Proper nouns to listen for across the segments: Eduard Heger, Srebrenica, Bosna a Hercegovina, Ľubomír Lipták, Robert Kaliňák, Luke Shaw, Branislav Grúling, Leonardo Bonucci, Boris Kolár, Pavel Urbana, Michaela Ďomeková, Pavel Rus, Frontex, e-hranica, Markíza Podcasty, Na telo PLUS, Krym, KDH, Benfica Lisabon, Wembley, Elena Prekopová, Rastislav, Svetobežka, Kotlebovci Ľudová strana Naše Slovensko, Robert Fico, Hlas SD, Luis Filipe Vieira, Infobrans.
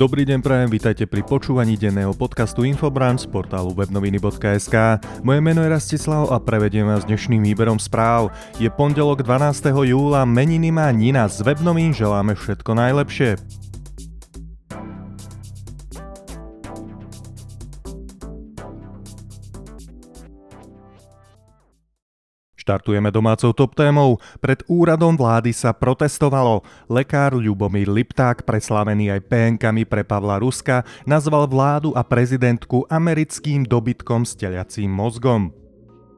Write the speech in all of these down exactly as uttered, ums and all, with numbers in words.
Dobrý deň prajem, vítajte pri počúvaní denného podcastu Infobrans z portálu webnoviny bodka es ká. Moje meno je Rastislav a prevediem vás dnešným výberom správ. Je pondelok dvanásteho júla, meniny má Nina, z webnovín želáme všetko najlepšie. Štartujeme domácou top témou. Pred úradom vlády sa protestovalo. Lekár Ľubomír Lipták, preslavený aj péenkami pre Pavla Ruska, nazval vládu a prezidentku americkým dobytkom s teliacím mozgom.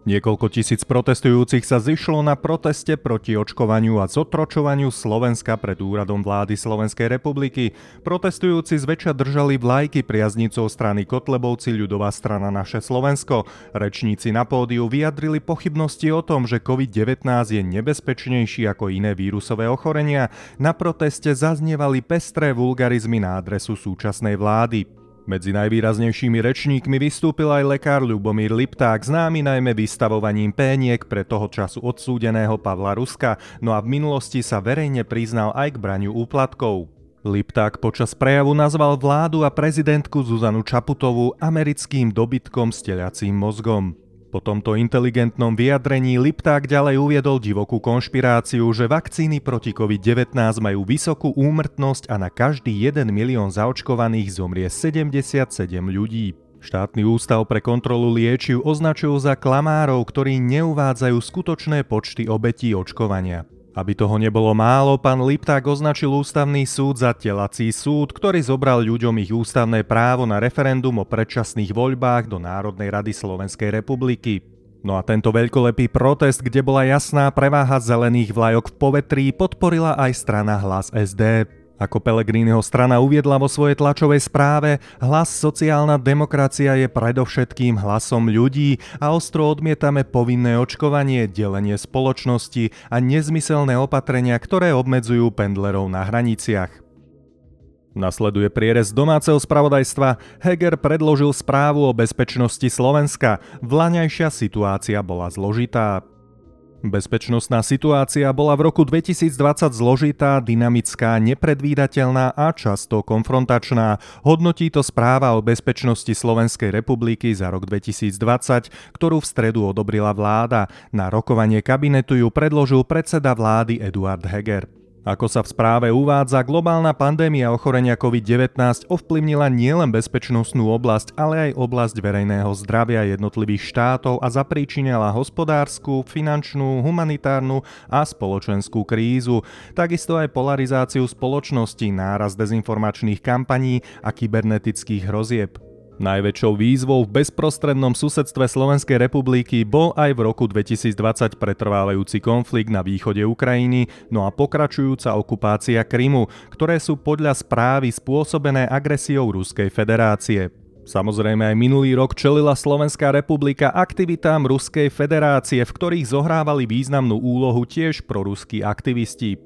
Niekoľko tisíc protestujúcich sa zišlo na proteste proti očkovaniu a zotročovaniu Slovenska pred úradom vlády Slovenskej republiky. Protestujúci zväčša držali vlajky priaznicov strany Kotlebovci Ľudová strana Naše Slovensko. Rečníci na pódiu vyjadrili pochybnosti o tom, že covid devätnásť je nebezpečnejší ako iné vírusové ochorenia. Na proteste zaznievali pestré vulgarizmy na adresu súčasnej vlády. Medzi najvýraznejšími rečníkmi vystúpil aj lekár Ľubomír Lipták, známy najmä vystavovaním péniek pre toho času odsúdeného Pavla Ruska, no a v minulosti sa verejne priznal aj k braniu úplatkov. Lipták počas prejavu nazval vládu a prezidentku Zuzanu Čaputovú americkým dobytkom s teliacím mozgom. Po tomto inteligentnom vyjadrení Lipták ďalej uviedol divokú konšpiráciu, že vakcíny proti covid devätnásť majú vysokú úmrtnosť a na každý jeden milión zaočkovaných zomrie sedemdesiatsedem ľudí. Štátny ústav pre kontrolu liečiv označujú za klamárov, ktorí neuvádzajú skutočné počty obetí očkovania. Aby toho nebolo málo, pán Lipták označil ústavný súd za telací súd, ktorý zobral ľuďom ich ústavné právo na referendum o predčasných voľbách do Národnej rady Slovenskej republiky. No a tento veľkolepý protest, kde bola jasná preváha zelených vlajok v povetrí, podporila aj strana Hlas es dé. Ako Pellegriniho strana uviedla vo svojej tlačovej správe, hlas sociálna demokracia je predovšetkým hlasom ľudí a ostro odmietame povinné očkovanie, delenie spoločnosti a nezmyselné opatrenia, ktoré obmedzujú pendlerov na hraniciach. Nasleduje prierez domáceho spravodajstva. Heger predložil správu o bezpečnosti Slovenska. Vlaňajšia situácia bola zložitá. Bezpečnostná situácia bola v roku dvetisícdvadsať zložitá, dynamická, nepredvídateľná a často konfrontačná. Hodnotí to správa o bezpečnosti Slovenskej republiky za rok dvetisícdvadsať, ktorú v stredu odobrila vláda. Na rokovanie kabinetu ju predložil predseda vlády Eduard Heger. Ako sa v správe uvádza, globálna pandémia ochorenia covid devätnásť ovplyvnila nielen bezpečnostnú oblasť, ale aj oblasť verejného zdravia jednotlivých štátov a zapríčinila hospodársku, finančnú, humanitárnu a spoločenskú krízu. Takisto aj polarizáciu spoločnosti, nárast dezinformačných kampaní a kybernetických hrozieb. Najväčšou výzvou v bezprostrednom susedstve Slovenskej republiky bol aj v roku dvetisícdvadsať pretrvávajúci konflikt na východe Ukrajiny, no a pokračujúca okupácia Krymu, ktoré sú podľa správy spôsobené agresiou Ruskej federácie. Samozrejme aj minulý rok čelila Slovenská republika aktivitám Ruskej federácie, v ktorých zohrávali významnú úlohu tiež proruskí aktivisti.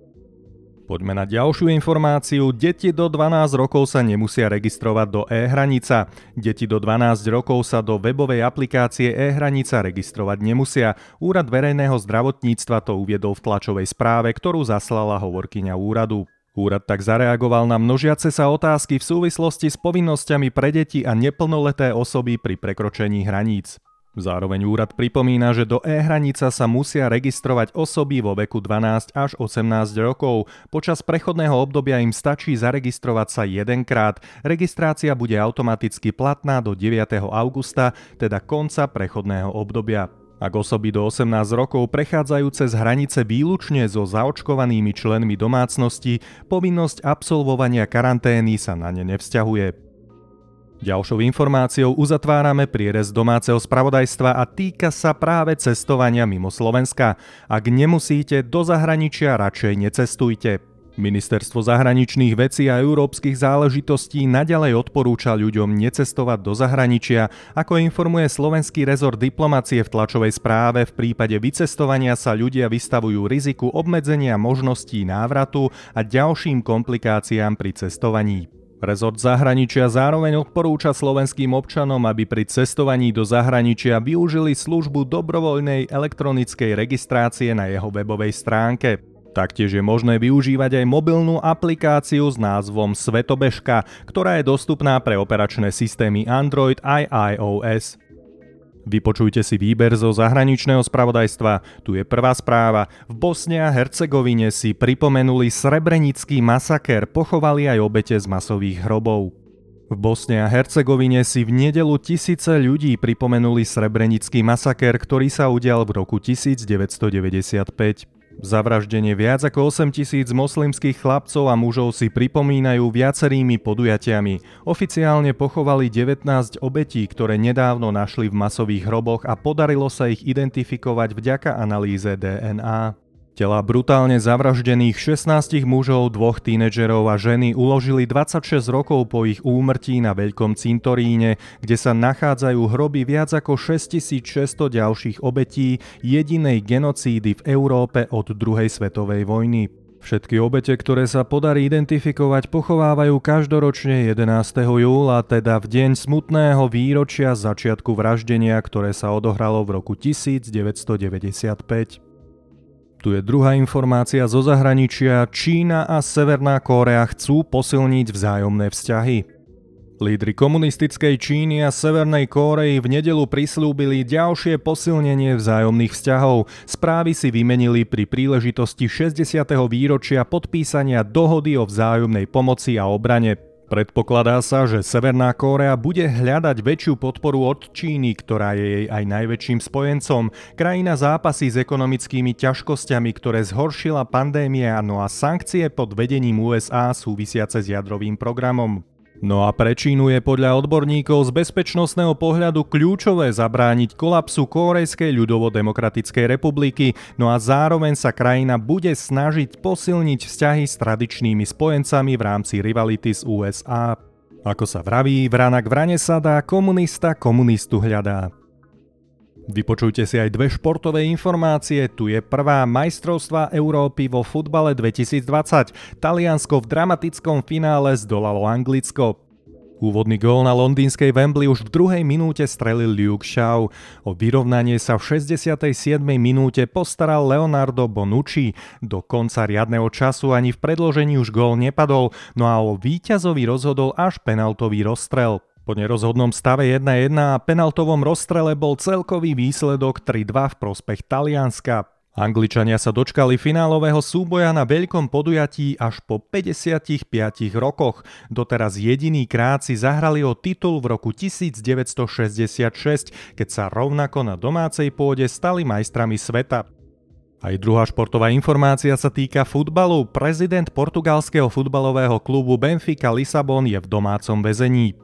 Poďme na ďalšiu informáciu. Deti do dvanásť rokov sa nemusia registrovať do e-hranica. Deti do dvanásť rokov sa do webovej aplikácie e-hranica registrovať nemusia. Úrad verejného zdravotníctva to uviedol v tlačovej správe, ktorú zaslala hovorkyňa úradu. Úrad tak zareagoval na množiace sa otázky v súvislosti s povinnosťami pre deti a neplnoleté osoby pri prekročení hraníc. Zároveň úrad pripomína, že do e-hranica sa musia registrovať osoby vo veku dvanásť až osemnásť rokov. Počas prechodného obdobia im stačí zaregistrovať sa jedenkrát. Registrácia bude automaticky platná do deviateho augusta, teda konca prechodného obdobia. Ak osoby do osemnásť rokov prechádzajú cez hranice výlučne so zaočkovanými členmi domácnosti, povinnosť absolvovania karantény sa na ne nevzťahuje. Ďalšou informáciou uzatvárame prierez domáceho spravodajstva a týka sa práve cestovania mimo Slovenska. Ak nemusíte, do zahraničia radšej necestujte. Ministerstvo zahraničných vecí a európskych záležitostí naďalej odporúča ľuďom necestovať do zahraničia, ako informuje slovenský rezort diplomacie v tlačovej správe. V prípade vycestovania sa ľudia vystavujú riziku obmedzenia možností návratu a ďalším komplikáciám pri cestovaní. Rezort zahraničia zároveň odporúča slovenským občanom, aby pri cestovaní do zahraničia využili službu dobrovoľnej elektronickej registrácie na jeho webovej stránke. Taktiež je možné využívať aj mobilnú aplikáciu s názvom Svetobežka, ktorá je dostupná pre operačné systémy Android aj iOS. Vypočujte si výber zo zahraničného spravodajstva. Tu je prvá správa. V Bosne a Hercegovine si pripomenuli srebrenický masaker, pochovali aj obete z masových hrobov. V Bosne a Hercegovine si v nedeľu tisíce ľudí pripomenuli srebrenický masaker, ktorý sa udial v roku devätnásťstodeväťdesiatpäť. Zavraždenie viac ako osemtisíc moslimských chlapcov a mužov si pripomínajú viacerými podujatiami. Oficiálne pochovali devätnásť obetí, ktoré nedávno našli v masových hroboch a podarilo sa ich identifikovať vďaka analýze dé en á. Tela brutálne zavraždených šestnástich mužov, dvoch tínedžerov a ženy uložili dvadsaťšesť rokov po ich úmrtí na Veľkom cintoríne, kde sa nachádzajú hroby viac ako šesťtisícšesťsto ďalších obetí jedinej genocídy v Európe od druhej svetovej vojny. Všetky obete, ktoré sa podarí identifikovať, pochovávajú každoročne jedenásteho júla, teda v deň smutného výročia začiatku vraždenia, ktoré sa odohralo v roku devätnásťstodeväťdesiatpäť. Tu je druhá informácia zo zahraničia. Čína a Severná Kórea chcú posilniť vzájomné vzťahy. Lídri komunistickej Číny a Severnej Kórey v nedeľu prisľúbili ďalšie posilnenie vzájomných vzťahov. Správy si vymenili pri príležitosti šesťdesiateho výročia podpísania dohody o vzájomnej pomoci a obrane. Predpokladá sa, že Severná Kórea bude hľadať väčšiu podporu od Číny, ktorá je jej aj najväčším spojencom. Krajina zápasí s ekonomickými ťažkosťami, ktoré zhoršila pandémia, no a sankcie pod vedením ú es á súvisiace s jadrovým programom. No a pre Čínu je podľa odborníkov z bezpečnostného pohľadu kľúčové zabrániť kolapsu Kórejskej ľudovo-demokratickej republiky, no a zároveň sa krajina bude snažiť posilniť vzťahy s tradičnými spojencami v rámci rivality s ú es á. Ako sa vraví, vrana k vrane sadá, komunista komunistu hľadá. Vypočujte si aj dve športové informácie. Tu je prvá. Majstrovstvá Európy vo futbale dvetisícdvadsať. Taliansko v dramatickom finále zdolalo Anglicko. Úvodný gól na londýnskej Wembley už v druhej minúte strelil Luke Shaw. O vyrovnanie sa v šesťdesiatej siedmej minúte postaral Leonardo Bonucci. Do konca riadneho času ani v predĺžení už gól nepadol, no a o víťazovi rozhodol až penaltový rozstrel. Po nerozhodnom stave jedna jedna a penaltovom rozstrele bol celkový výsledok tri dva v prospech Talianska. Angličania sa dočkali finálového súboja na veľkom podujatí až po päťdesiatpäť rokoch. Doteraz jediný krát si zahrali o titul v roku devätnásťstošesťdesiatšesť, keď sa rovnako na domácej pôde stali majstrami sveta. Aj druhá športová informácia sa týka futbalu. Prezident portugalského futbalového klubu Benfica Lisabon je v domácom väzení.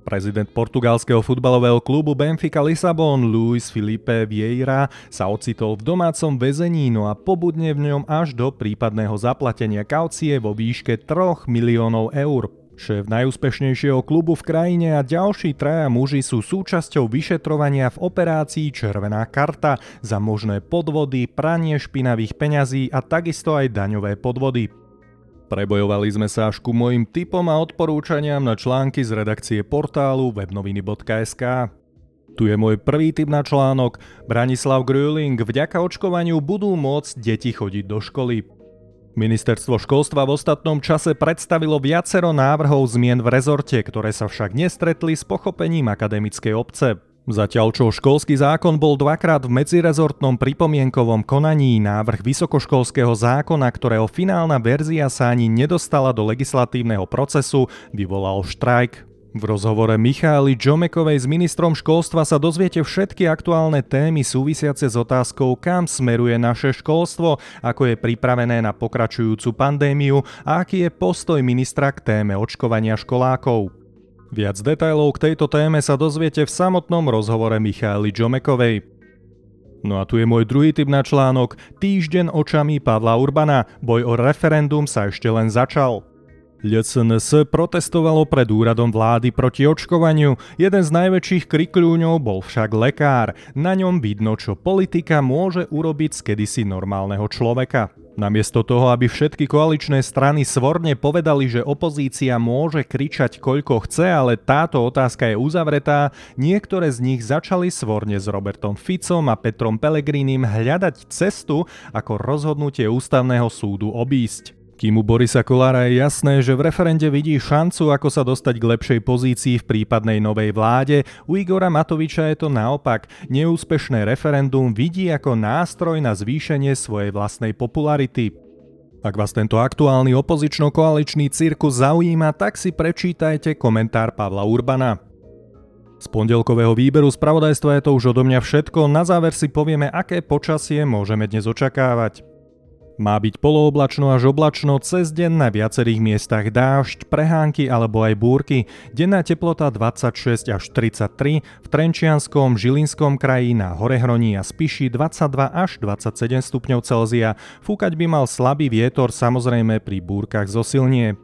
Prezident portugalského futbalového klubu Benfica Lisabon Luis Filipe Vieira sa ocitol v domácom väzení, no a pobudne v ňom až do prípadného zaplatenia kaucie vo výške tri miliónov eur. Šéf najúspešnejšieho klubu v krajine a ďalší traja muži sú súčasťou vyšetrovania v operácii Červená karta za možné podvody, pranie špinavých peňazí a takisto aj daňové podvody. Prebojovali sme sa až ku mojim tipom a odporúčaniam na články z redakcie portálu webnoviny bodka es ká. Tu je môj prvý tip na článok. Branislav Grúling: vďaka očkovaniu budú môcť deti chodiť do školy. Ministerstvo školstva v ostatnom čase predstavilo viacero návrhov zmien v rezorte, ktoré sa však nestretli s pochopením akademickej obce. Zatiaľ čo školský zákon bol dvakrát v medzirezortnom pripomienkovom konaní, návrh vysokoškolského zákona, ktorého finálna verzia sa ani nedostala do legislatívneho procesu, vyvolal štrajk. V rozhovore Michaely Ďomekovej s ministrom školstva sa dozviete všetky aktuálne témy súvisiace s otázkou, kam smeruje naše školstvo, ako je pripravené na pokračujúcu pandémiu a aký je postoj ministra k téme očkovania školákov. Viac detailov k tejto téme sa dozviete v samotnom rozhovore Michaely Ďomekovej. No a tu je môj druhý tip na článok. Týždeň očami Pavla Urbana. Boj o referendum sa ešte len začal. el es en es protestovalo pred úradom vlády proti očkovaniu. Jeden z najväčších krikľúňov bol však lekár. Na ňom vidno, čo politika môže urobiť z kedysi normálneho človeka. Namiesto toho, aby všetky koaličné strany svorne povedali, že opozícia môže kričať koľko chce, ale táto otázka je uzavretá, niektoré z nich začali svorne s Robertom Ficom a Petrom Pellegrinim hľadať cestu, ako rozhodnutie ústavného súdu obísť. Kým u Borisa Kolára je jasné, že v referende vidí šancu, ako sa dostať k lepšej pozícii v prípadnej novej vláde, u Igora Matoviča je to naopak. Neúspešné referendum vidí ako nástroj na zvýšenie svojej vlastnej popularity. Ak vás tento aktuálny opozično-koaličný cirkus zaujíma, tak si prečítajte komentár Pavla Urbana. Z pondelkového výberu spravodajstva je to už odo mňa všetko, na záver si povieme, aké počasie môžeme dnes očakávať. Má byť polooblačno až oblačno, cez deň na viacerých miestach dážď, prehánky alebo aj búrky. Denná teplota dvadsaťšesť až tridsaťtri, v Trenčianskom, Žilinskom kraji, na Horehroní a Spiši dvadsaťdva až dvadsaťsedem stupňov Celzia. Fúkať by mal slabý vietor, samozrejme pri búrkach zosilnie.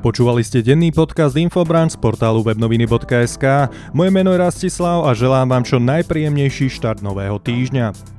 Počúvali ste denný podcast Infobrans z portálu webnoviny bodka es ká. Moje meno je Rastislav a želám vám čo najpríjemnejší štart nového týždňa.